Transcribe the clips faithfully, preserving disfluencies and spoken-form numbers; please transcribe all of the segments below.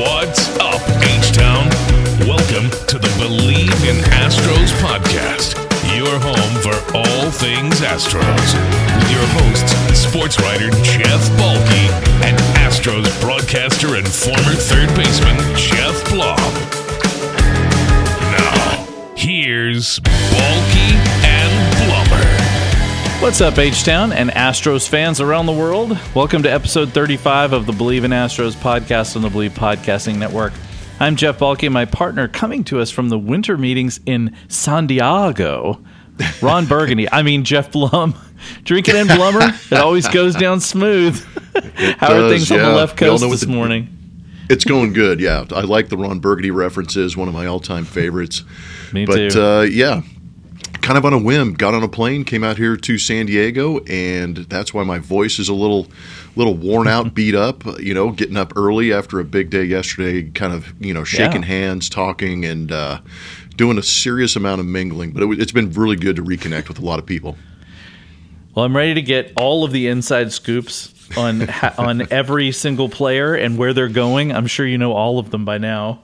What's up, H-Town? Welcome to the Believe in Astros podcast, your home for all things Astros, with your hosts, sports writer Jeff Balke and Astros broadcaster and former third baseman Jeff Blum. Now, here's Balke and Blummer. What's up, H-Town and Astros fans around the world? Welcome to episode thirty-five of the Believe in Astros podcast on the Believe Podcasting Network. I'm Jeff Balke, my partner, coming to us from the winter meetings in San Diego. Ron Burgundy, I mean Jeff Blum. Drinking and Blummer, it always goes down smooth. How does, are things yeah. on the left coast this the, morning? It's going good, yeah. I like the Ron Burgundy references, one of my all-time favorites. Me but, too. But, uh, yeah. Kind of on a whim, got on a plane, came out here to San Diego, and that's why my voice is a little little worn out, beat up, you know, getting up early after a big day yesterday, kind of, you know, shaking yeah. hands, talking, and uh, doing a serious amount of mingling. But it, it's been really good to reconnect with a lot of people. Well, I'm ready to get all of the inside scoops on on every single player and where they're going. I'm sure you know all of them by now.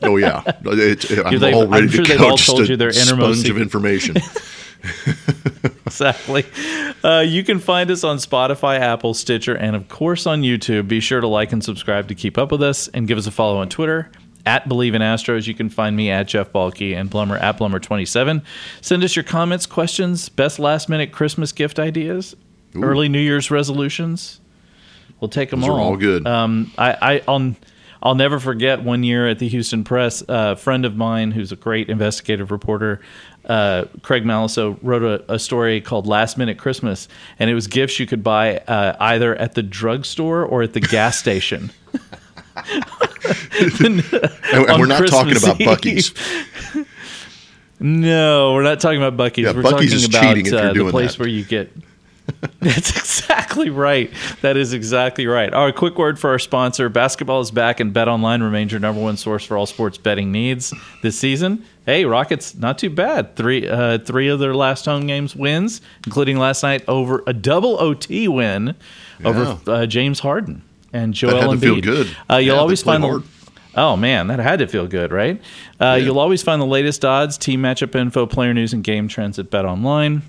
Oh, yeah. It, it, I'm, like, all ready I'm sure to they've all told you their innermost sponge of information. Exactly. Uh, you can find us on Spotify, Apple, Stitcher, and, of course, on YouTube. Be sure to like and subscribe to keep up with us, and give us a follow on Twitter, at Believe in Astros. You can find me at Jeff Balke and Blummer at Blummer twenty-seven. Send us your comments, questions, best last-minute Christmas gift ideas, Ooh. early New Year's resolutions. We'll take them Those all. They're all good. Um, I, I, on... I'll never forget one year at the Houston Press, a friend of mine who's a great investigative reporter, uh, Craig Maliso, wrote a, a story called Last Minute Christmas, and it was gifts you could buy uh, either at the drugstore or at the gas station. and, and we're not Christmas talking about Buc-ee's. No, we're not talking about Buc-ee's. Yeah, we're Buc-ee's talking about uh, the place that. where you get... That's exactly right. That is exactly right. All right, quick word for our sponsor. Basketball is back, and BetOnline remains your number one source for all sports betting needs this season. Hey, Rockets, not too bad. Three uh, three of their last home games wins, including last night over a double O T win yeah. over uh, James Harden and Joel Embiid. That had to feel good. Uh, you'll yeah, always find hard. the... Oh, man, that had to feel good, right? Uh, yeah. You'll always find the latest odds, team matchup info, player news, and game trends at BetOnline.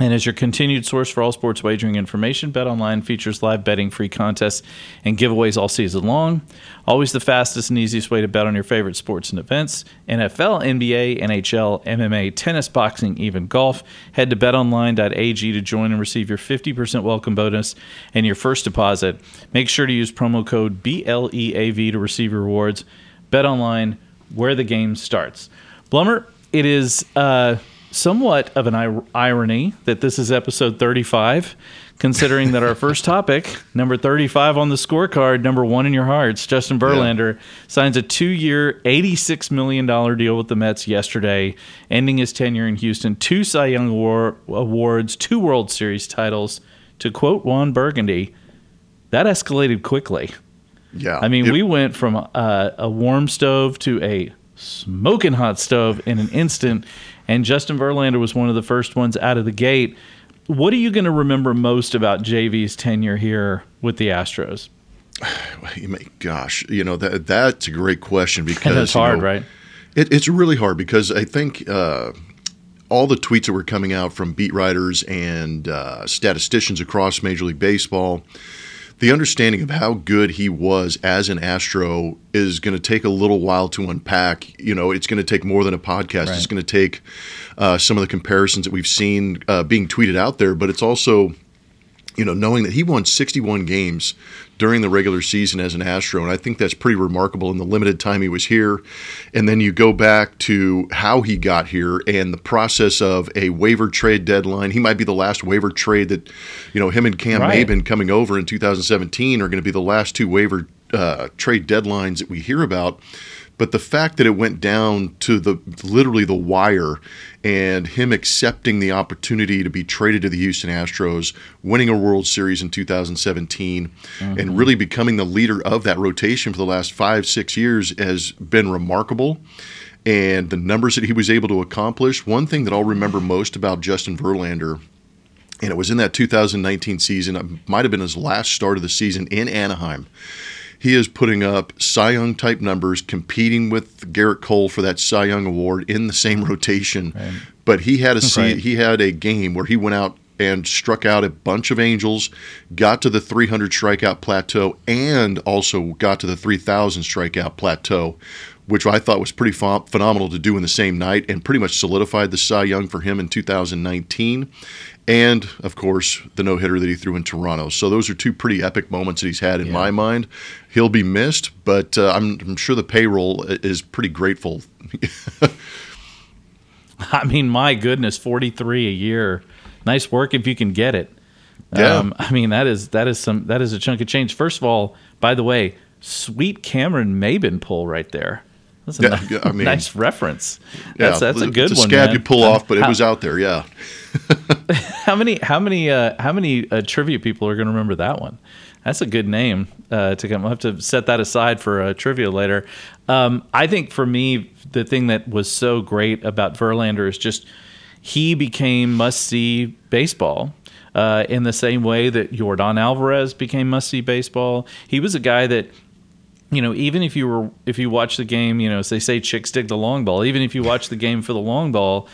And as your continued source for all sports wagering information, BetOnline features live betting, free contests, and giveaways all season long. Always the fastest and easiest way to bet on your favorite sports and events. N F L, N B A, N H L, M M A, tennis, boxing, even golf. Head to betonline dot a g to join and receive your fifty percent welcome bonus and your first deposit. Make sure to use promo code B L E A V to receive your rewards. BetOnline, where the game starts. Blummer, it is... Uh, somewhat of an ir- irony that this is episode thirty-five, considering that our first topic, number thirty-five on the scorecard, number one in your hearts, Justin Verlander, yeah. signs a two-year, eighty-six million dollars deal with the Mets yesterday, ending his tenure in Houston, two Cy Young Award- awards, two World Series titles. To quote Ron Burgundy, that escalated quickly. Yeah, I mean, it- we went from uh, a warm stove to a smoking hot stove in an instant, and Justin Verlander was one of the first ones out of the gate. What are you going to remember most about J V's tenure here with the Astros? Gosh, you know, that that's a great question, because it's hard, you know, right? It, it's really hard, because I think uh, all the tweets that were coming out from beat writers and uh, statisticians across Major League Baseball, the understanding of how good he was as an Astro is going to take a little while to unpack. You know, it's going to take more than a podcast. Right. It's going to take uh, some of the comparisons that we've seen uh, being tweeted out there. But it's also, you know, knowing that he won sixty-one games during the regular season as an Astro. And I think that's pretty remarkable in the limited time he was here. And then you go back to how he got here and the process of a waiver trade deadline. He might be the last waiver trade that, you know, him and Cam right. Maben coming over in two thousand seventeen are going to be the last two waiver uh, trade deadlines that we hear about. But the fact that it went down to the literally the wire, and him accepting the opportunity to be traded to the Houston Astros, winning a World Series in two thousand seventeen, mm-hmm. and really becoming the leader of that rotation for the last five, six years has been remarkable. And the numbers that he was able to accomplish, one thing that I'll remember most about Justin Verlander, and it was in that two thousand nineteen season, it might have been his last start of the season in Anaheim, He is putting up Cy Young type numbers, competing with Garrett Cole for that Cy Young award in the same rotation. Right. But he had a see, right. he had a game where he went out and struck out a bunch of Angels, got to the three hundred strikeout plateau, and also got to the three thousand strikeout plateau, which I thought was pretty ph- phenomenal to do in the same night, and pretty much solidified the Cy Young for him in two thousand nineteen. And, of course, the no-hitter that he threw in Toronto. So those are two pretty epic moments that he's had in yeah. my mind. He'll be missed, but uh, I'm, I'm sure the payroll is pretty grateful. I mean, my goodness, forty-three a year. Nice work if you can get it. Yeah. Um, I mean, that is that is some that is a chunk of change. First of all, by the way, sweet Cameron Maybin pull right there. That's a yeah, nice, I mean, nice reference. Yeah, that's, that's a good it's a one. Scab man. You pull off, but it how, was out there. Yeah. how many how many uh, how many uh, trivia people are going to remember that one? That's a good name uh, to come. I'll have to set that aside for uh, trivia later. Um, I think for me, the thing that was so great about Verlander is just. He became must-see baseball uh, in the same way that Jordan Alvarez became must-see baseball. He was a guy that, you know, even if you were if you watch the game, you know, as they say, chicks dig the long ball. Even if you watch the game for the long ball,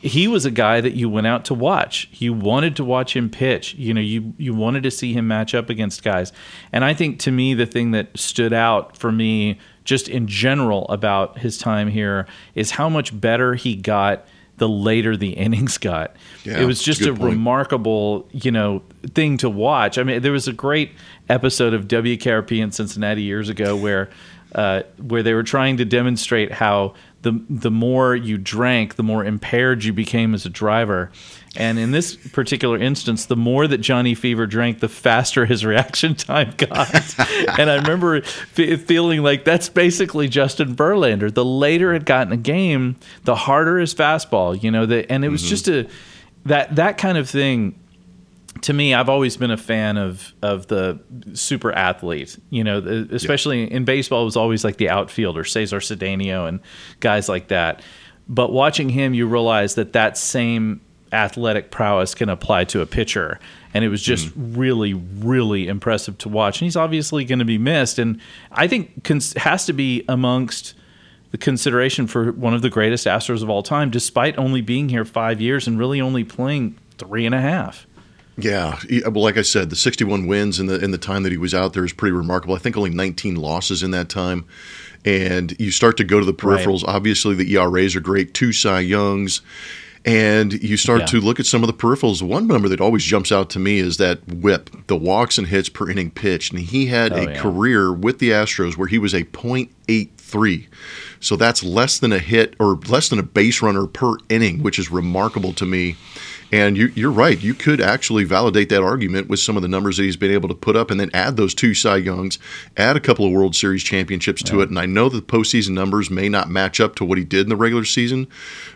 he was a guy that you went out to watch. You wanted to watch him pitch. You know, you you wanted to see him match up against guys. And I think to me, the thing that stood out for me, just in general about his time here, is how much better he got. The later the innings got, yeah, it was just a, a remarkable, you know, thing to watch. I mean, there was a great episode of W K R P in Cincinnati years ago where, uh, where they were trying to demonstrate how the the more you drank, the more impaired you became as a driver. And in this particular instance, the more that Johnny Fever drank, the faster his reaction time got. And I remember f- feeling like that's basically Justin Verlander. The later it got in a game, the harder his fastball. You know, the, and it was mm-hmm. just a that that kind of thing. To me, I've always been a fan of of the super athlete. You know, the, especially yeah. in baseball, it was always like the outfielder, Cesar Cedeno, and guys like that. But watching him, you realize that that same athletic prowess can apply to a pitcher, and it was just mm. really really impressive to watch. And he's obviously going to be missed, and I think cons- has to be amongst the consideration for one of the greatest Astros of all time, despite only being here five years and really only playing three and a half. Yeah, well, like I said, the sixty-one wins in the in the time that he was out there is pretty remarkable. I think only nineteen losses in that time. And you start to go to the peripherals, right. Obviously the E R As are great, two Cy Youngs. And you start yeah. to look at some of the peripherals. One number that always jumps out to me is that whip, the walks and hits per inning pitched. And he had oh, a yeah. career with the Astros where he was a point eight three. So that's less than a hit or less than a base runner per inning, which is remarkable to me. And you, you're right. You could actually validate that argument with some of the numbers that he's been able to put up, and then add those two Cy Youngs, add a couple of World Series championships yeah. to it. And I know that the postseason numbers may not match up to what he did in the regular season,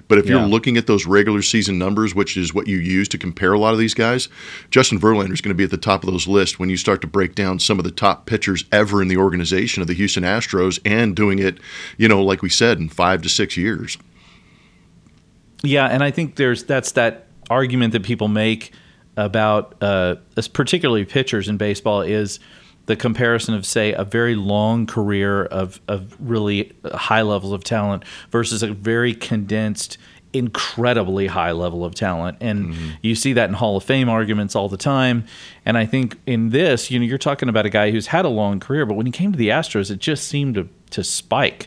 but if yeah. you're looking at those regular season numbers, which is what you use to compare a lot of these guys, Justin Verlander is going to be at the top of those lists when you start to break down some of the top pitchers ever in the organization of the Houston Astros, and doing it, you know, like we said, in five to six years. Yeah, and I think there's that's that. argument that people make about uh, particularly pitchers in baseball is the comparison of, say, a very long career of, of really high levels of talent versus a very condensed, incredibly high level of talent. And mm-hmm. you see that in Hall of Fame arguments all the time. And I think in this, you know, you're talking about a guy who's had a long career, but when he came to the Astros, it just seemed to, to spike.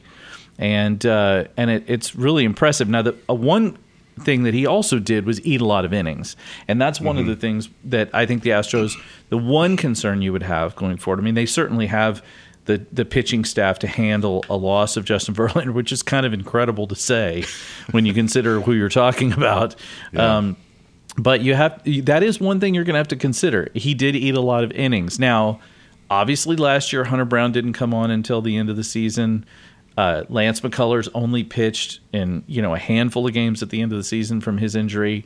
And uh, and it, it's really impressive. Now, the uh, one thing that he also did was eat a lot of innings. And that's one mm-hmm. of the things that I think the Astros, the one concern you would have going forward. I mean, they certainly have the the pitching staff to handle a loss of Justin Verlander, which is kind of incredible to say when you consider who you're talking about. Yeah. Um, but you have that is one thing you're going to have to consider. He did eat a lot of innings. Now, obviously last year, Hunter Brown didn't come on until the end of the season. Uh, Lance McCullers only pitched in, you know, a handful of games at the end of the season from his injury.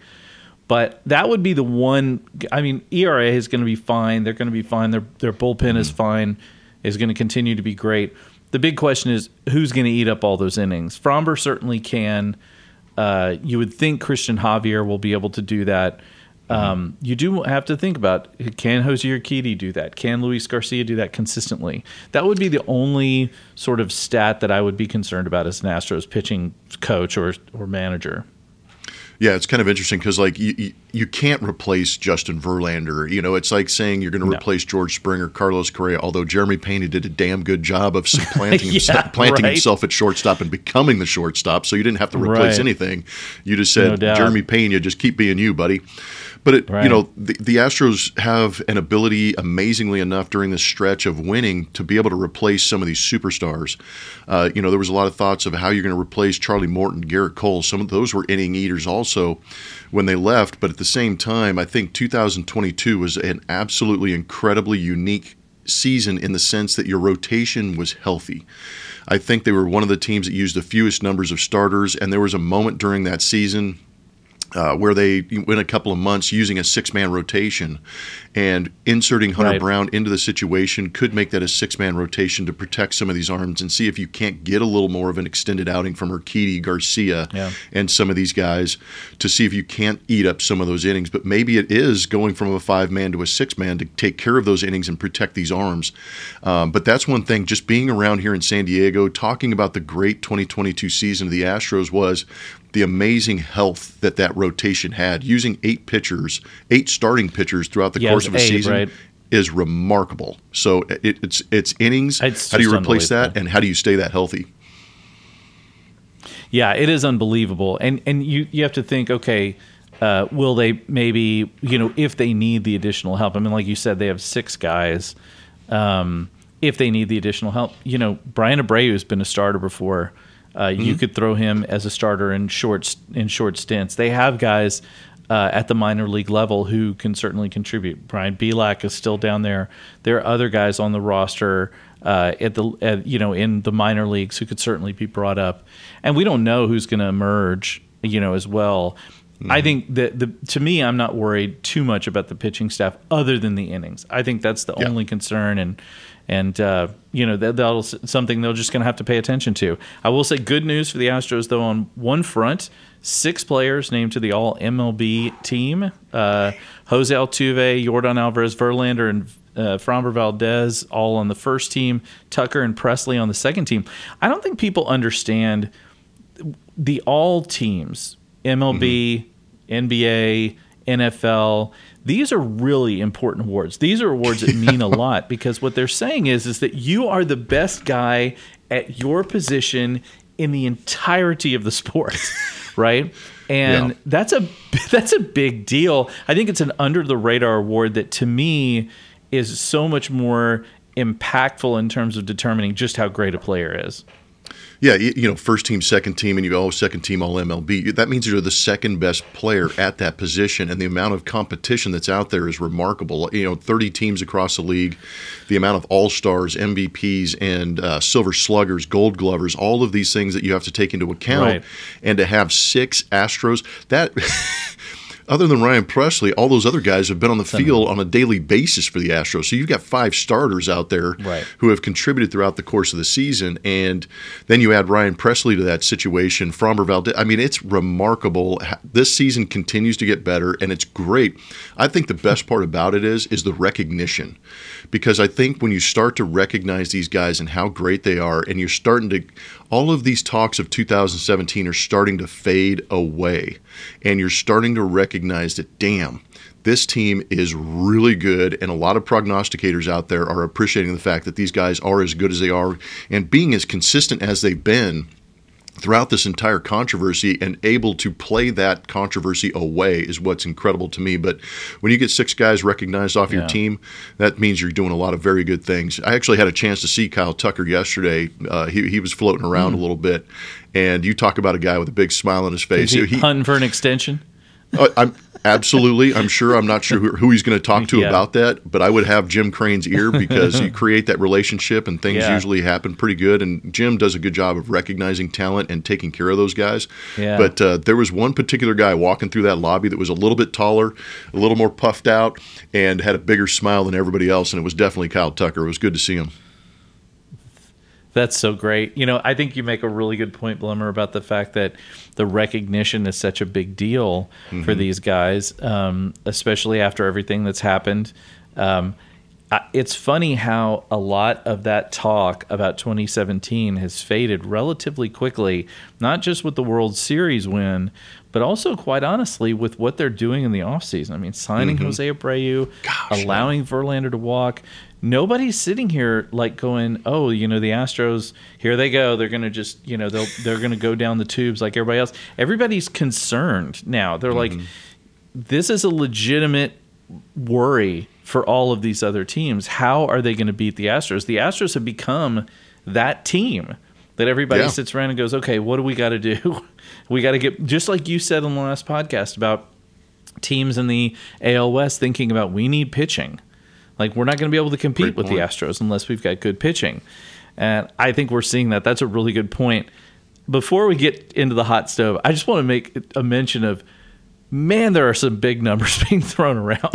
But that would be the one. I mean, E R A is going to be fine. They're going to be fine. Their their bullpen mm-hmm. is fine, is going to continue to be great. The big question is who's going to eat up all those innings? Framber certainly can. Uh, you would think Christian Javier will be able to do that. Um, you do have to think about, can Jose Urquidy do that? Can Luis Garcia do that consistently? That would be the only sort of stat that I would be concerned about as an Astros pitching coach or or manager. Yeah, it's kind of interesting because, like, you, you you can't replace Justin Verlander. You know, it's like saying you're going to no. replace George Springer, Carlos Correa, although Jeremy Pena did a damn good job of supplanting yeah, himself, planting right. himself at shortstop and becoming the shortstop, so you didn't have to replace right. anything. You just said, no Jeremy Pena, just keep being you, buddy. But, it, right. you know, the, the Astros have an ability, amazingly enough, during this stretch of winning to be able to replace some of these superstars. Uh, you know, there was a lot of thoughts of how you're going to replace Charlie Morton, Garrett Cole. Some of those were inning eaters also. So when they left, but at the same time, I think two thousand twenty-two was an absolutely incredibly unique season in the sense that your rotation was healthy. I think they were one of the teams that used the fewest numbers of starters, and there was a moment during that season uh, where they went a couple of months using a six-man rotation, and inserting Hunter right. Brown into the situation could make that a six-man rotation to protect some of these arms and see if you can't get a little more of an extended outing from Urquidy, Garcia, yeah. and some of these guys to see if you can't eat up some of those innings. But maybe it is going from a five-man to a six-man to take care of those innings and protect these arms. Um, but that's one thing, just being around here in San Diego, talking about the great twenty twenty-two season of the Astros was the amazing health that that rotation had. Using eight pitchers, eight starting pitchers throughout the yeah, course of a eight, season right? is remarkable. So it, it's it's innings. It's how do you replace that, and how do you stay that healthy? Yeah, it is unbelievable. And and you, you have to think, okay, uh, will they maybe, you know, if they need the additional help? I mean, like you said, they have six guys. Um, if they need the additional help, you know, Brian Abreu has been a starter before. Uh, mm-hmm. You could throw him as a starter in short in short stints. They have guys uh, at the minor league level who can certainly contribute. Brian Belak is still down there. There are other guys on the roster uh, at the at, you know in the minor leagues who could certainly be brought up, and we don't know who's going to emerge you know as well. Mm-hmm. I think that the to me, I'm not worried too much about the pitching staff other than the innings. I think that's the yeah. only concern. And. And, uh, you know, that, that'll something they're just going to have to pay attention to. I will say good news for the Astros, though, on one front. Six players named to the all M L B team. Uh, Jose Altuve, Jordan Alvarez, Verlander, and uh, Framber Valdez all on the first team. Tucker and Pressly on the second team. I don't think people understand the all teams, M L B, mm-hmm. N B A, N F L. These are really important awards. These are awards that mean a lot, because what they're saying is, is that you are the best guy at your position in the entirety of the sport, right? And yeah. that's a that's a big deal. I think it's an under-the-radar award that, to me, is so much more impactful in terms of determining just how great a player is. Yeah, you know, first team, second team, and you go, oh, second team, all M L B. That means you're the second best player at that position, and the amount of competition that's out there is remarkable. You know, thirty teams across the league, the amount of all-stars, M V Ps, and uh, silver sluggers, gold glovers, all of these things that you have to take into account. Right. And to have six Astros, that... Other than Ryan Pressly, all those other guys have been on the field on a daily basis for the Astros. So you've got five starters out there right. who have contributed throughout the course of the season. And then you add Ryan Pressly to that situation, Framber Valdez. I mean, it's remarkable. This season continues to get better, and it's great. I think the best part about it is, is the recognition. Because I think when you start to recognize these guys and how great they are, and you're starting to – all of these talks of two thousand seventeen are starting to fade away, and you're starting to recognize Recognize that, damn, this team is really good, and a lot of prognosticators out there are appreciating the fact that these guys are as good as they are, and being as consistent as they've been throughout this entire controversy and able to play that controversy away is what's incredible to me. But when you get six guys recognized off yeah. your team, that means you're doing a lot of very good things. I actually had a chance to see Kyle Tucker yesterday. Uh, he, he was floating around mm. a little bit, and you talk about a guy with a big smile on his face. Is he hunting for an extension? Oh, I'm absolutely. I'm sure. I'm not sure who, who he's going to talk to yeah. about that, but I would have Jim Crane's ear, because you create that relationship and things yeah. usually happen pretty good. And Jim does a good job of recognizing talent and taking care of those guys. Yeah. But uh, there was one particular guy walking through that lobby that was a little bit taller, a little more puffed out, and had a bigger smile than everybody else. And it was definitely Kyle Tucker. It was good to see him. That's so great. You know, I think you make a really good point, Blummer, about the fact that the recognition is such a big deal mm-hmm. for these guys, um, especially after everything that's happened. Um, I, it's funny how a lot of that talk about twenty seventeen has faded relatively quickly, not just with the World Series win, but also, quite honestly, with what they're doing in the offseason. I mean, signing mm-hmm. Jose Abreu, Gosh, allowing man. Verlander to walk. Nobody's sitting here like going, oh, you know, the Astros, here they go. They're going to just, you know, they'll, they're going to go down the tubes like everybody else. Everybody's concerned now. They're mm-hmm. like, this is a legitimate worry for all of these other teams. How are they going to beat the Astros? The Astros have become that team that everybody yeah. sits around and goes, okay, what do we got to do? We got to get, just like you said in the last podcast about teams in the A L West thinking about, we need pitching. Like, we're not going to be able to compete with the Astros unless we've got good pitching. And I think we're seeing that. That's a really good point. Before we get into the hot stove, I just want to make a mention of, man, there are some big numbers being thrown around.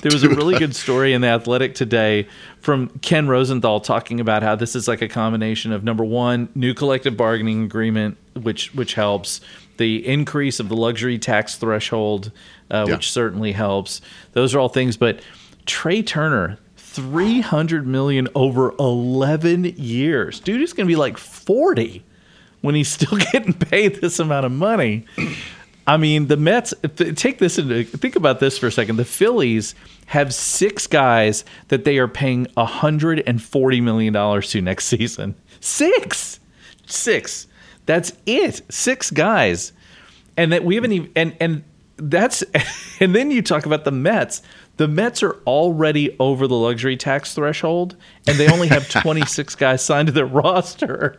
There was a really good story in The Athletic today from Ken Rosenthal talking about how this is like a combination of, number one, new collective bargaining agreement, which which helps. The increase of the luxury tax threshold, uh, yeah. which certainly helps. Those are all things, but Trey Turner, three hundred million dollars over eleven years. Dude is going to be like forty when he's still getting paid this amount of money. I mean, the Mets, take this into, think about this for a second. The Phillies have six guys that they are paying one hundred forty million dollars to next season. Six! Six. That's it. Six guys. And that we haven't even, and, and that's, and then you talk about the Mets. The Mets are already over the luxury tax threshold, and they only have twenty-six guys signed to their roster.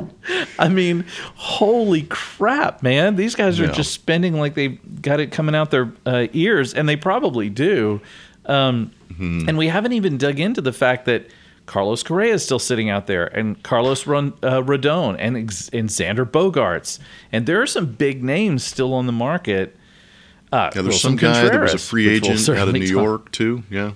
I mean, holy crap, man. These guys are yeah. just spending like they've got it coming out their uh, ears, and they probably do. Um, mm-hmm. And we haven't even dug into the fact that Carlos Correa is still sitting out there, and Carlos Ron, uh, Rodon, and, and Xander Bogaerts. And there are some big names still on the market. Uh, yeah, there's Wilson some guy Contreras, that was a free agent out of New talk. York, too. Yeah.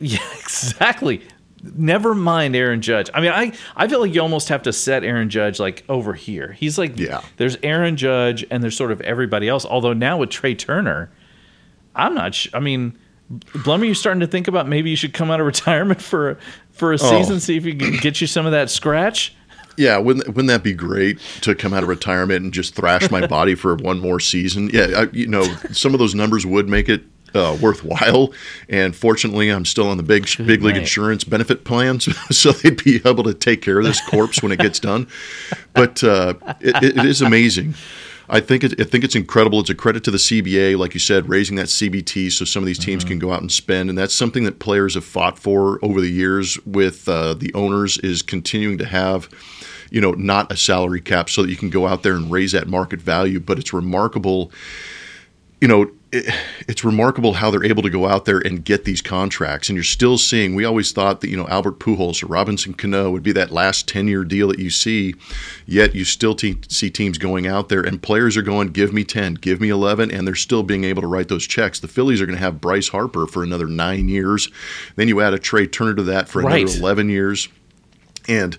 Yeah, exactly. Never mind Aaron Judge. I mean, I, I feel like you almost have to set Aaron Judge like over here. He's like, yeah. there's Aaron Judge and there's sort of everybody else. Although now with Trey Turner, I'm not sure. Sh- I mean, Blummer, you starting to think about maybe you should come out of retirement for, for a oh. season, see if you can get you some of that scratch? Yeah, wouldn't, wouldn't that be great to come out of retirement and just thrash my body for one more season? Yeah, I, you know, some of those numbers would make it uh, worthwhile. And fortunately, I'm still on the big big league insurance benefit plan, so, so they'd be able to take care of this corpse when it gets done. But uh, it, it is amazing. I think it, I think it's incredible. It's a credit to the C B A, like you said, raising that C B T so some of these teams mm-hmm. can go out and spend. And that's something that players have fought for over the years with uh, the owners, is continuing to have, you know, not a salary cap so that you can go out there and raise that market value. But it's remarkable, you know, it, it's remarkable how they're able to go out there and get these contracts. And you're still seeing, we always thought that, you know, Albert Pujols or Robinson Cano would be that last ten-year deal that you see, yet you still te- see teams going out there and players are going, give me ten, give me eleven, and they're still being able to write those checks. The Phillies are going to have Bryce Harper for another nine years. Then you add a Trey Turner to that for right. another eleven years. And,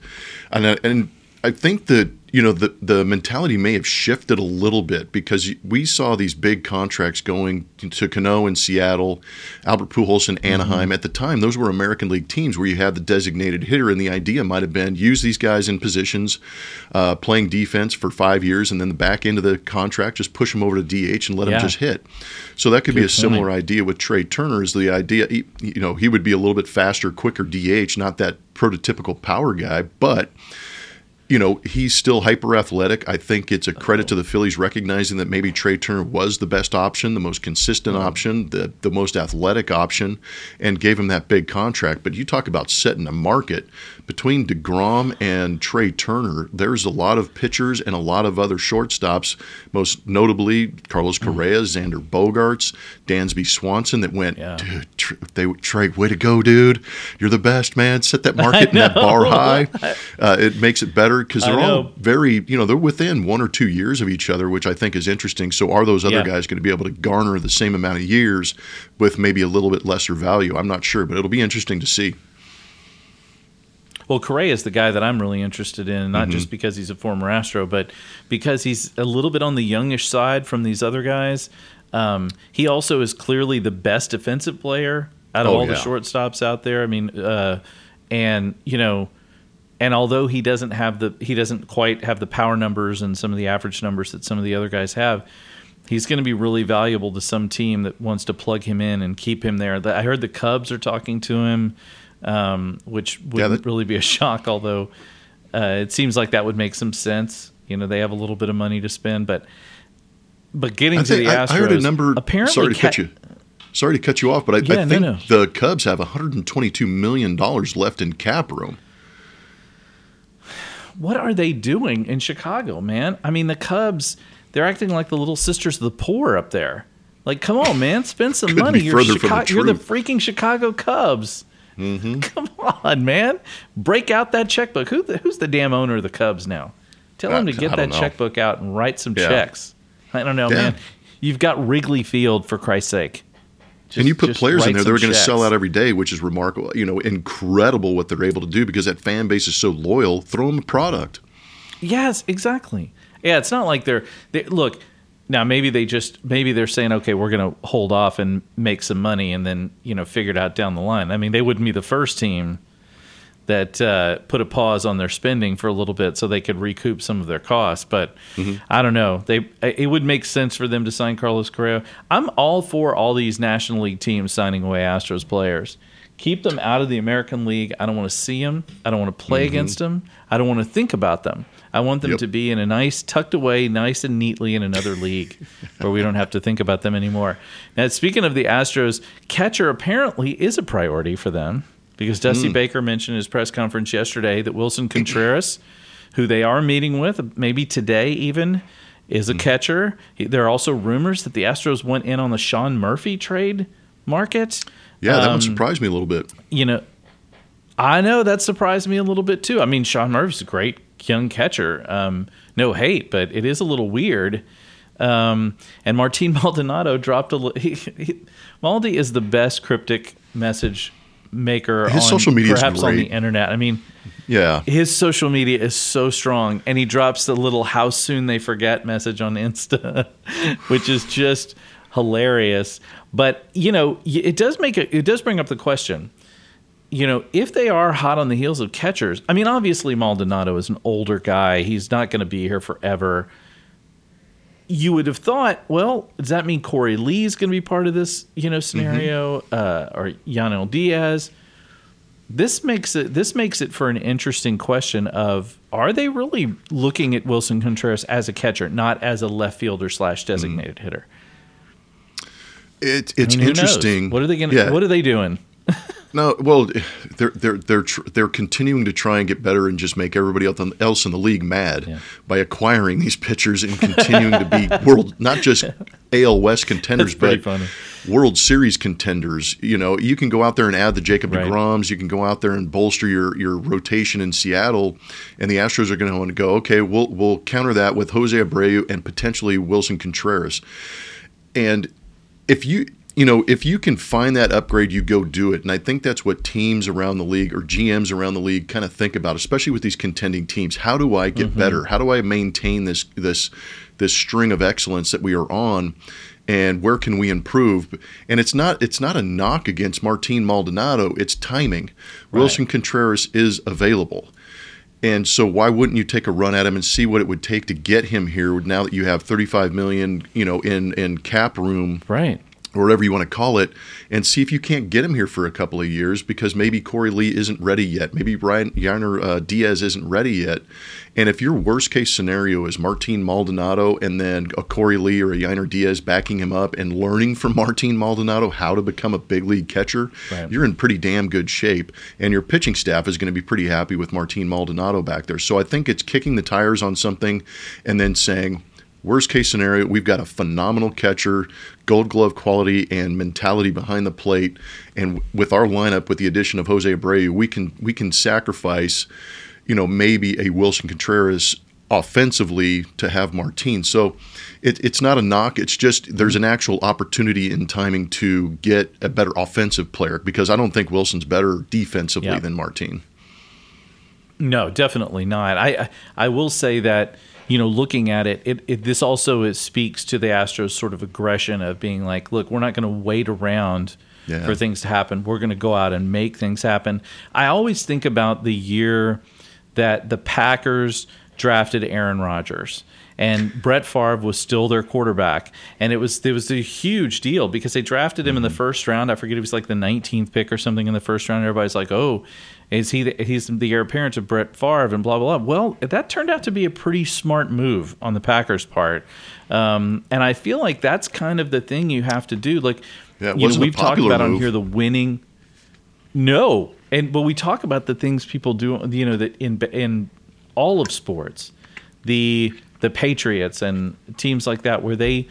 and, and I think that, you know, the, the mentality may have shifted a little bit, because we saw these big contracts going to Cano in Seattle, Albert Pujols in Anaheim. Mm-hmm. At the time, those were American League teams where you had the designated hitter, and the idea might have been use these guys in positions, uh, playing defense for five years, and then the back end of the contract, just push them over to D H and let yeah. them just hit. So that could Good be a similar point. idea with Trey Turner. Is the idea, he, you know, he would be a little bit faster, quicker D H, not that prototypical power guy, but you know, he's still hyper-athletic. I think it's a credit oh. to the Phillies recognizing that maybe Trey Turner was the best option, the most consistent mm-hmm. option, the, the most athletic option, and gave him that big contract. But you talk about setting a market. Between DeGrom and Trey Turner, there's a lot of pitchers and a lot of other shortstops, most notably Carlos Correa, mm-hmm. Xander Bogaerts, Dansby Swanson, that went, yeah. dude, Trey, they, Trey, way to go, dude. You're the best, man. Set that market and that bar high. Uh, it makes it better. Because they're all very, you know, they're within one or two years of each other, which I think is interesting. So are those other yeah. guys going to be able to garner the same amount of years with maybe a little bit lesser value? I'm not sure, but it'll be interesting to see. Well, Correa is the guy that I'm really interested in, not mm-hmm. just because he's a former Astro, but because he's a little bit on the youngish side from these other guys. Um, he also is clearly the best defensive player out of oh, all yeah. the shortstops out there. I mean, uh, and you know, and although he doesn't have the he doesn't quite have the power numbers and some of the average numbers that some of the other guys have, he's going to be really valuable to some team that wants to plug him in and keep him there. I heard the Cubs are talking to him, um, which wouldn't yeah, that- really be a shock. Although uh, it seems like that would make some sense. You know, they have a little bit of money to spend, but. But getting I to think, the Astros, I heard a number. Apparently, sorry to ca- cut you. Sorry to cut you off, but I, yeah, I think no, no. the Cubs have one hundred twenty-two million dollars left in cap room. What are they doing in Chicago, man? I mean, the Cubs—they're acting like the little sisters of the poor up there. Like, come on, man, spend some money. You're, Chica- the you're the freaking Chicago Cubs. Mm-hmm. Come on, man, break out that checkbook. Who the, who's the damn owner of the Cubs now? Tell uh, him to get that know. checkbook out and write some yeah. checks. I don't know, Damn. man. You've got Wrigley Field, for Christ's sake. Just, and you put players in there that are going to sell out every day, which is remarkable. You know, incredible what they're able to do because that fan base is so loyal. Throw them a product. Yes, exactly. Yeah, it's not like they're they, look. Now maybe they just maybe they're saying, okay, we're going to hold off and make some money, and then you know figure it out down the line. I mean, they wouldn't be the first team that uh, put a pause on their spending for a little bit so they could recoup some of their costs. But mm-hmm. I don't know. They It would make sense for them to sign Carlos Correa. I'm all for all these National League teams signing away Astros players. Keep them out of the American League. I don't want to see them. I don't want to play mm-hmm. against them. I don't want to think about them. I want them yep. to be in a nice, tucked away, nice and neatly in another league where we don't have to think about them anymore. Now, speaking of the Astros, catcher apparently is a priority for them. Because Dusty mm. Baker mentioned in his press conference yesterday that Wilson Contreras, who they are meeting with, maybe today even, is a mm. catcher. There are also rumors that the Astros went in on the Sean Murphy trade market. Yeah, that um, one surprised me a little bit. You know, I know that surprised me a little bit too. I mean, Sean Murphy's a great young catcher. Um, no hate, but it is a little weird. Um, and Martin Maldonado dropped a little. He, he, Maldi is the best cryptic message maker his on, social media perhaps is great. On the internet. I mean, yeah, his social media is so strong, and he drops the little "how soon they forget" message on Insta, which is just hilarious. But you know, it does make a, it does bring up the question. You know, if they are hot on the heels of catchers, I mean, obviously Maldonado is an older guy; he's not going to be here forever. You would have thought, well, does that mean Corey Lee is going to be part of this, you know, scenario, mm-hmm. uh, or Yanel Diaz? This makes it this makes it for an interesting question of, are they really looking at Wilson Contreras as a catcher, not as a left fielder slash designated mm-hmm. hitter? It, it's I mean, interesting. Knows? What are they going? Yeah. What are they doing? No, well, they're they're they're tr- they're continuing to try and get better and just make everybody else in the league mad yeah. by acquiring these pitchers and continuing to be world not just A L West contenders, but funny. World Series contenders. You know, you can go out there and add the Jacob right. deGroms. You can go out there and bolster your your rotation in Seattle, and the Astros are going to want to go. Okay, we'll we'll counter that with Jose Abreu and potentially Wilson Contreras, and if you. You know, if you can find that upgrade, you go do it. And I think that's what teams around the league or G Ms around the league kind of think about, especially with these contending teams. How do I get mm-hmm. better? How do I maintain this this this string of excellence that we are on? And where can we improve? And it's not it's not a knock against Martin Maldonado. It's timing. Right. Wilson Contreras is available. And so why wouldn't you take a run at him and see what it would take to get him here now that you have thirty-five million dollars, you know, in, in cap room? Right. Or whatever you want to call it, and see if you can't get him here for a couple of years because maybe Corey Lee isn't ready yet. Maybe Ryan Yarner, uh, Diaz isn't ready yet. And if your worst-case scenario is Martin Maldonado and then a Corey Lee or a Yarner Diaz backing him up and learning from Martin Maldonado how to become a big league catcher, right. you're in pretty damn good shape. And your pitching staff is going to be pretty happy with Martin Maldonado back there. So I think it's kicking the tires on something and then saying, worst case scenario, we've got a phenomenal catcher, gold glove quality and mentality behind the plate. And with our lineup, with the addition of Jose Abreu, we can we can sacrifice, you know, maybe a Wilson Contreras offensively to have Martin. So it, it's not a knock. It's just there's an actual opportunity in timing to get a better offensive player because I don't think Wilson's better defensively yeah. than Martin. No, definitely not. I, I I will say that, you know, looking at it, it, it this also is, speaks to the Astros' sort of aggression of being like, look, we're not going to wait around yeah. for things to happen. We're going to go out and make things happen. I always think about the year that the Packers drafted Aaron Rodgers and Brett Favre was still their quarterback, and it was it was a huge deal because they drafted him mm-hmm. in the first round. I forget, it was like the nineteenth pick or something in the first round. Everybody's like, oh, is he? The, he's the heir apparent of Brett Favre and blah, blah, blah. Well, that turned out to be a pretty smart move on the Packers' part. Um, and I feel like that's kind of the thing you have to do. Like, yeah, you know, we've talked about move. on here the winning. No. and But we talk about the things people do, you know, that in in all of sports, the the Patriots and teams like that, where they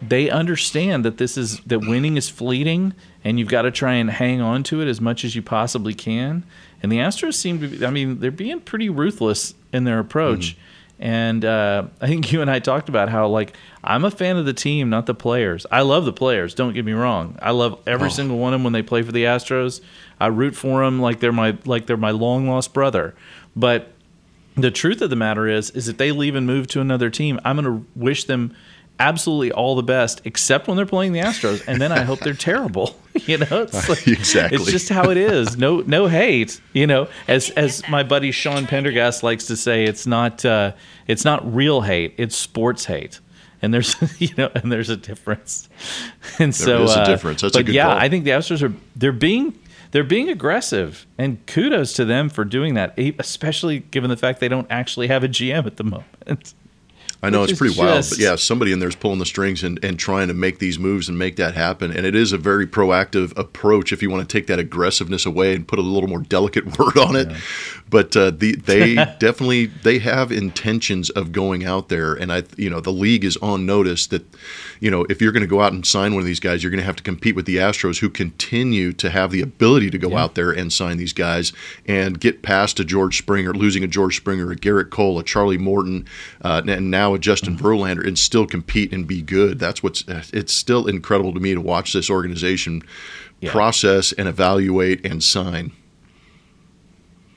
they understand that this is that winning is fleeting and you've got to try and hang on to it as much as you possibly can. And the Astros seem to be, I mean, they're being pretty ruthless in their approach. Mm-hmm. And uh, I think you and I talked about how, like, I'm a fan of the team, not the players. I love the players, don't get me wrong. I love every oh. single one of them when they play for the Astros. I root for them like they're my like they're my long-lost brother. But the truth of the matter is, is if they leave and move to another team, I'm going to wish them absolutely all the best, except when they're playing the Astros, and then I hope they're terrible. You know, it's like, exactly. It's just how it is. No, no hate. You know, as as my buddy Sean Pendergast likes to say, it's not uh, it's not real hate. It's sports hate. And there's you know, and there's a difference. And there so there's a difference. That's uh, a good. But yeah, call. I think the Astros are they're being. They're being aggressive, and kudos to them for doing that, especially given the fact they don't actually have a G M at the moment. I know, it's pretty just... wild, but yeah, somebody in there is pulling the strings and, and trying to make these moves and make that happen, and it is a very proactive approach if you want to take that aggressiveness away and put a little more delicate word on it. Yeah. But uh, the, they definitely they have intentions of going out there, and I, you know, the league is on notice that, you know, if you're going to go out and sign one of these guys, you're going to have to compete with the Astros, who continue to have the ability to go yeah. out there and sign these guys and get past a George Springer, losing a George Springer, a Garrett Cole, a Charlie Morton, uh, and now a Justin Verlander, and still compete and be good. That's what's. It's still incredible to me to watch this organization yeah. process and evaluate and sign.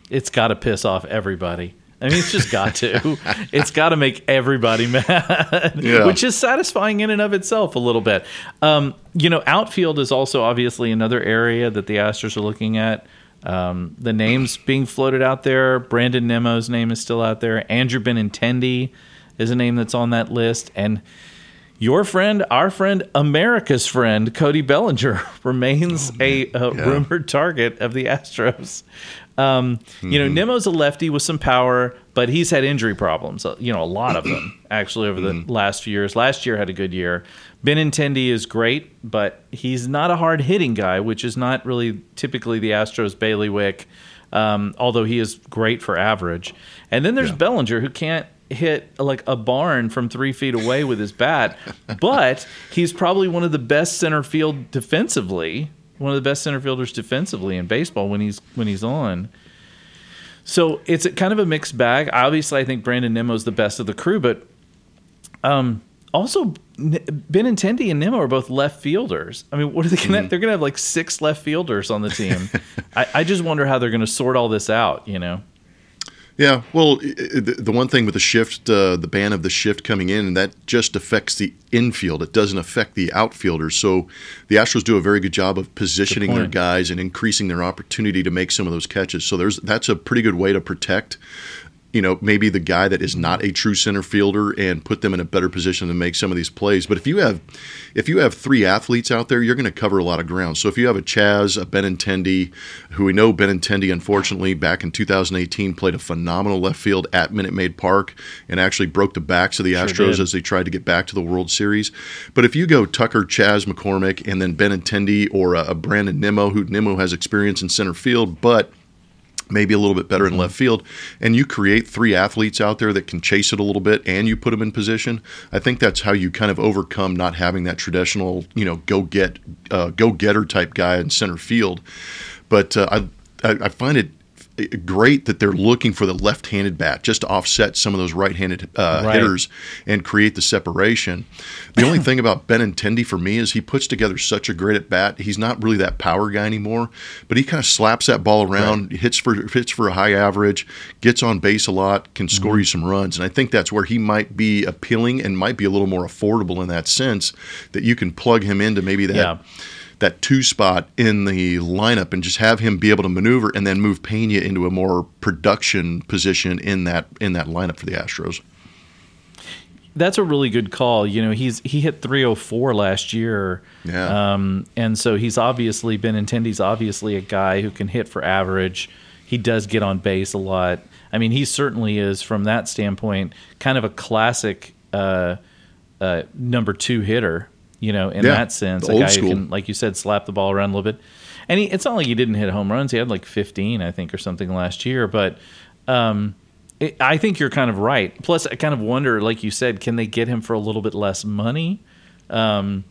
It's got to piss off everybody. I mean, it's just got to. It's got to make everybody mad, yeah. which is satisfying in and of itself a little bit. Um, you know, outfield is also obviously another area that the Astros are looking at. Um, the names being floated out there. Brandon Nimmo's name is still out there. Andrew Benintendi is a name that's on that list. And your friend, our friend, America's friend, Cody Bellinger remains oh, a, a yeah. rumored target of the Astros. Um, mm-hmm. You know, Nimmo's a lefty with some power, but he's had injury problems, you know, a lot of them, actually, over the mm-hmm. last few years. Last year had a good year. Benintendi is great, but he's not a hard-hitting guy, which is not really typically the Astros' bailiwick, um, although he is great for average. And then there's yeah. Bellinger, who can't hit like a barn from three feet away with his bat, but he's probably one of the best center field defensively, one of the best center fielders defensively in baseball when he's when he's on. So it's a, kind of a mixed bag. Obviously, I think Brandon Nimmo's the best of the crew, but um, also Benintendi and Nimmo are both left fielders. I mean, what are they gonna? Mm-hmm. They're gonna have like six left fielders on the team. I, I just wonder how they're gonna sort all this out, you know. Yeah, well, the one thing with the shift, uh, the ban of the shift coming in, that just affects the infield. It doesn't affect the outfielders. So the Astros do a very good job of positioning their guys and increasing their opportunity to make some of those catches. So there's that's a pretty good way to protect, you know, maybe the guy that is not a true center fielder and put them in a better position to make some of these plays. But if you have, if you have three athletes out there, you're going to cover a lot of ground. So if you have a Chaz, a Benintendi, who we know Benintendi, unfortunately, back in two thousand eighteen, played a phenomenal left field at Minute Maid Park and actually broke the backs of the sure Astros did. as they tried to get back to the World Series. But if you go Tucker, Chaz, McCormick, and then Benintendi or a, a Brandon Nimmo, who Nimmo has experience in center field, but maybe a little bit better in left field, and you create three athletes out there that can chase it a little bit and you put them in position, I think that's how you kind of overcome not having that traditional, you know, go get, uh, go-getter type guy in center field. But uh, I, I find it great that they're looking for the left-handed bat just to offset some of those right-handed uh, right. hitters and create the separation. The only thing about Benintendi for me is he puts together such a great at-bat. He's not really that power guy anymore, but he kind of slaps that ball around, right. hits for hits for a high average, gets on base a lot, can score mm-hmm. you some runs. And I think that's where he might be appealing and might be a little more affordable in that sense, that you can plug him into maybe that yeah. – that two spot in the lineup and just have him be able to maneuver and then move Pena into a more production position in that in that lineup for the Astros. That's a really good call. You know, he's he hit three oh four last year. Yeah. Um, and so he's obviously Benintendi's obviously a guy who can hit for average. He does get on base a lot. I mean, he certainly is from that standpoint kind of a classic uh, uh, number two hitter. You know, in yeah, that sense, a guy school. who can, like you said, slap the ball around a little bit. And he, it's not like he didn't hit home runs. He had like fifteen, I think, or something last year. But um, it, I think you're kind of right. Plus, I kind of wonder, like you said, can they get him for a little bit less money? Um,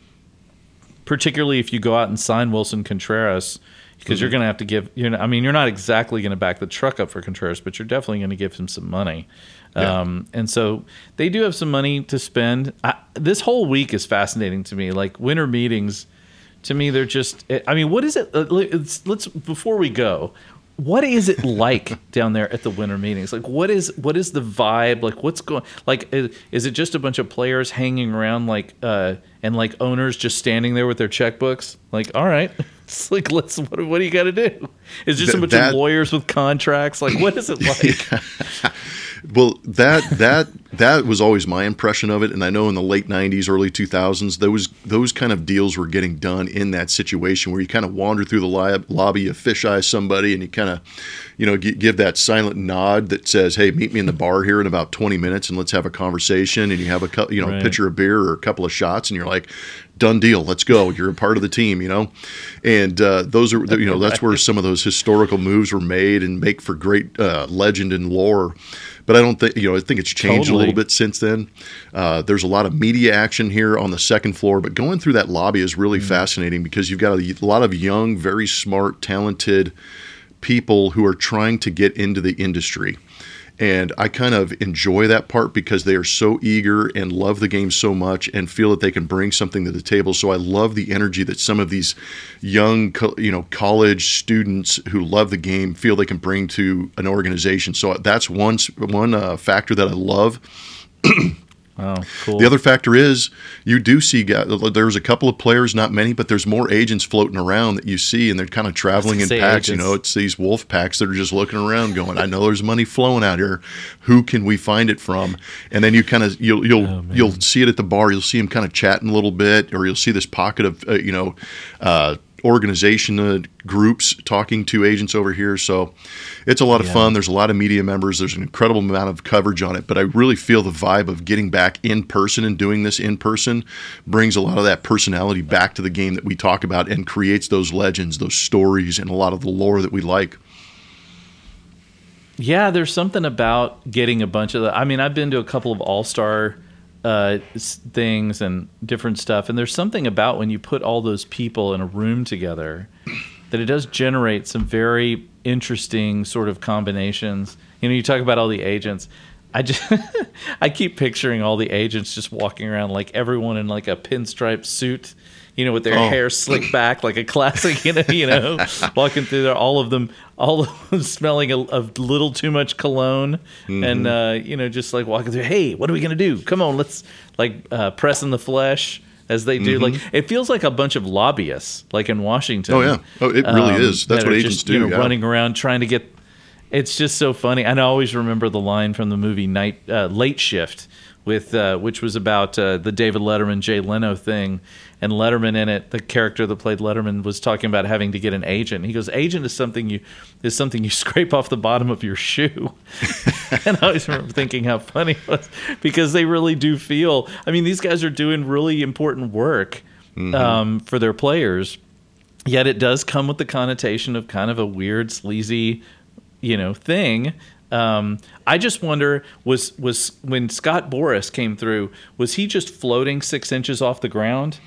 particularly if you go out and sign Wilson Contreras, because mm-hmm. you're going to have to give. You're not, I mean, you're not exactly going to back the truck up for Contreras, but you're definitely going to give him some money. Yeah. Um, and so they do have some money to spend. I, this whole week is fascinating to me. Like winter meetings, to me, they're just, I mean, what is it? Let's, let's before we go, what is it like down there at the winter meetings? Like, what is, what is the vibe? Like what's going, like, is, is it just a bunch of players hanging around like, uh, and like owners just standing there with their checkbooks? Like, all right, it's like, let's, what, what do you got to do? Is it just Th- a bunch that... of lawyers with contracts? Like, what is it like? Well, that that that was always my impression of it, and I know in the late nineties, early two thousands, those those kind of deals were getting done in that situation where you kind of wander through the lab, lobby, you fisheye somebody, and you kind of, you know, g- give that silent nod that says, "Hey, meet me in the bar here in about twenty minutes, and let's have a conversation." And you have a cu- you know right. pitcher of beer or a couple of shots, and you're like, "Done deal, let's go. You're a part of the team," you know. And uh, those are you know that's where some of those historical moves were made and make for great uh, legend and lore. But I don't think, you know, I think it's changed totally. a little bit since then. Uh, there's a lot of media action here on the second floor, but going through that lobby is really mm-hmm. fascinating because you've got a lot of young, very smart, talented people who are trying to get into the industry. And I kind of enjoy that part because they are so eager and love the game so much and feel that they can bring something to the table. So I love the energy that some of these young, you know, college students who love the game feel they can bring to an organization. So that's one one uh, factor that I love. Oh, cool. The other factor is you do see guys, there's a couple of players, not many, but there's more agents floating around that you see, and they're kind of traveling in packs. Agents. You know, it's these wolf packs that are just looking around going, I know there's money flowing out here. Who can we find it from? And then you kind of, you'll, you'll, oh, you'll see it at the bar. You'll see them kind of chatting a little bit, or you'll see this pocket of, uh, you know, uh, organization uh, groups talking to agents over here. So it's a lot of yeah. fun. There's a lot of media members. There's an incredible amount of coverage on it, but I really feel the vibe of getting back in person and doing this in person brings a lot of that personality back to the game that we talk about and creates those legends, those stories, and a lot of the lore that we like. Yeah, there's something about getting a bunch of the, I mean, I've been to a couple of all-star Uh, things and different stuff, and there's something about when you put all those people in a room together that it does generate some very interesting sort of combinations. You know, you talk about all the agents. I just I keep picturing all the agents just walking around like everyone in like a pinstripe suit, you know, with their oh. hair slicked back like a classic, you know, you know walking through there, all of them, all of them smelling a, a little too much cologne mm-hmm. and, uh, you know, just like walking through, hey, what are we going to do? Come on, let's like uh, press in the flesh as they do. Mm-hmm. Like it feels like a bunch of lobbyists like in Washington. Oh, yeah. Oh, it really um, is. That's that what agents just, do. You know, yeah. running around trying to get. It's just so funny. And I always remember the line from the movie Night uh, Late Shift, with uh, which was about uh, the David Letterman, Jay Leno thing. And Letterman in it, the character that played Letterman was talking about having to get an agent. He goes, "Agent is something you is something you scrape off the bottom of your shoe." And I always remember thinking how funny it was because they really do feel. I mean, these guys are doing really important work mm-hmm. um, for their players, yet it does come with the connotation of kind of a weird, sleazy, you know, thing. Um, I just wonder, was was when Scott Boras came through, was he just floating six inches off the ground?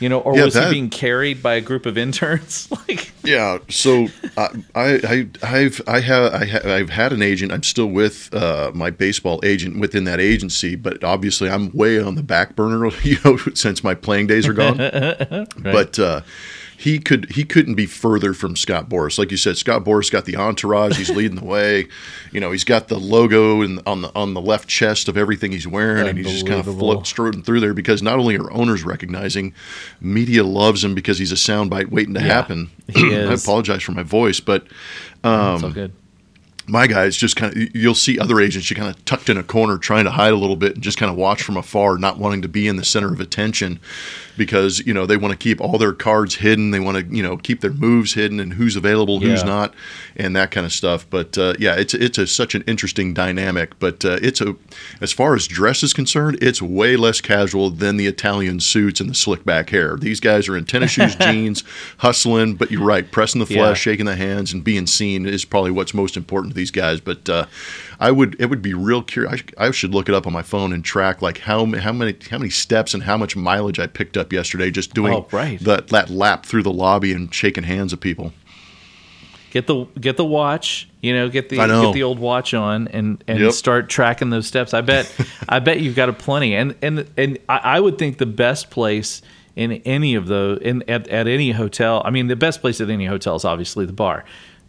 You know, or yeah, was that, he being carried by a group of interns? Like, yeah. So I, I, I've, I have, I have, I've had an agent. I'm still with uh, my baseball agent within that agency, but obviously I'm way on the back burner, you know, since my playing days are gone. Right. But uh, he could, he couldn't be further from Scott Boras. Like you said, Scott Boras got the entourage. He's leading the way. You know, he's got the logo and on the on the left chest of everything he's wearing, and he's just kind of floating, strutting through there because not only are owners recognizing. Media loves him because he's a soundbite waiting to yeah, happen. He is. I apologize for my voice, but um, it's all good. My guy is just kind of, you'll see other agents, you kind of tucked in a corner trying to hide a little bit and just kind of watch from afar, not wanting to be in the center of attention because, you know, they want to keep all their cards hidden. They want to, you know, keep their moves hidden and who's available, who's yeah. not, and that kind of stuff. But uh, yeah, it's, it's a, such an interesting dynamic, but uh, it's a, as far as dress is concerned, it's way less casual than the Italian suits and the slick back hair. These guys are in tennis shoes, jeans, hustling, but you're right. Pressing the flesh, yeah. shaking the hands and being seen is probably what's most important. These guys, but uh, I would it would be real curious. I, I should look it up on my phone and track like how how many how many steps and how much mileage I picked up yesterday just doing oh, right. that, that lap through the lobby and shaking hands with people. Get the get the watch, you know, get the know. get the old watch on and, and yep. start tracking those steps. I bet I bet you've got a plenty, and and and I, I would think the best place in any of those in at, at any hotel. I mean, the best place at any hotel is obviously the bar,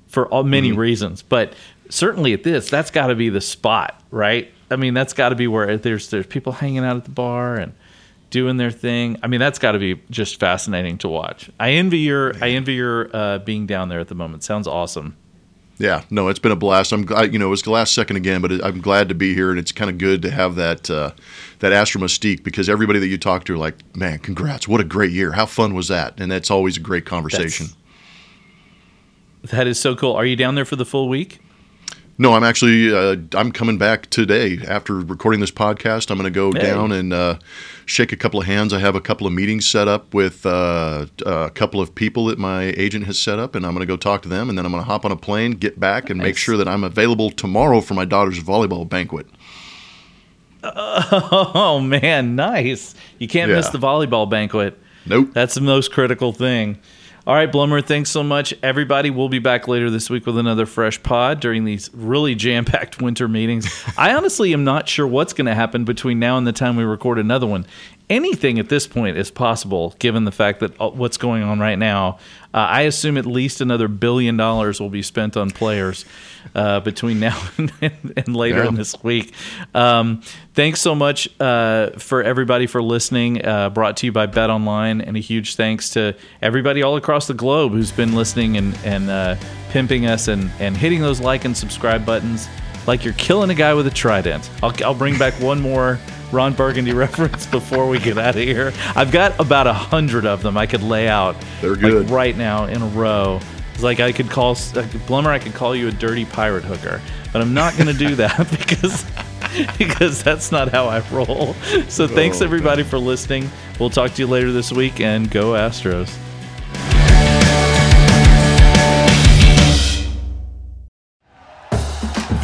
for all, many mm. reasons, but. Certainly at this, that's got to be the spot, right? I mean, that's got to be where there's there's people hanging out at the bar and doing their thing. I mean, that's got to be just fascinating to watch. I envy your Man. I envy your uh, being down there at the moment. Sounds awesome. Yeah, no, it's been a blast. I'm glad, you know, it was the last second again, but I'm glad to be here, and it's kind of good to have that uh, that Astro Mystique because everybody that you talk to are like, man, congrats, what a great year. How fun was that? And that's always a great conversation. That's, that is so cool. Are you down there for the full week? No, I'm actually uh, I'm coming back today after recording this podcast. I'm going to go hey. down and uh, shake a couple of hands. I have a couple of meetings set up with uh, a couple of people that my agent has set up, and I'm going to go talk to them, and then I'm going to hop on a plane, get back, and nice. make sure that I'm available tomorrow for my daughter's volleyball banquet. Oh, man, nice. You can't yeah. miss the volleyball banquet. Nope. That's the most critical thing. All right, Blummer, thanks so much, everybody. We'll be back later this week with another fresh pod during these really jam-packed winter meetings. I honestly am not sure what's going to happen between now and the time we record another one. Anything at this point is possible, given the fact that what's going on right now. Uh, I assume at least another billion dollars will be spent on players uh, between now and, and later yeah. in this week. Um, thanks so much uh, for everybody for listening, uh, brought to you by BetOnline, and a huge thanks to everybody all across the globe who's been listening and, and uh, pimping us and, and hitting those like and subscribe buttons like you're killing a guy with a trident. I'll, I'll bring back one more Ron Burgundy reference before we get out of here. I've got about a hundred of them I could lay out. They're good. Like right now in a row. It's like I could call like Blummer. I could call you a dirty pirate hooker, but I'm not going to do that because because that's not how I roll. So thanks oh, everybody man. for listening. We'll talk to you later this week, and go Astros.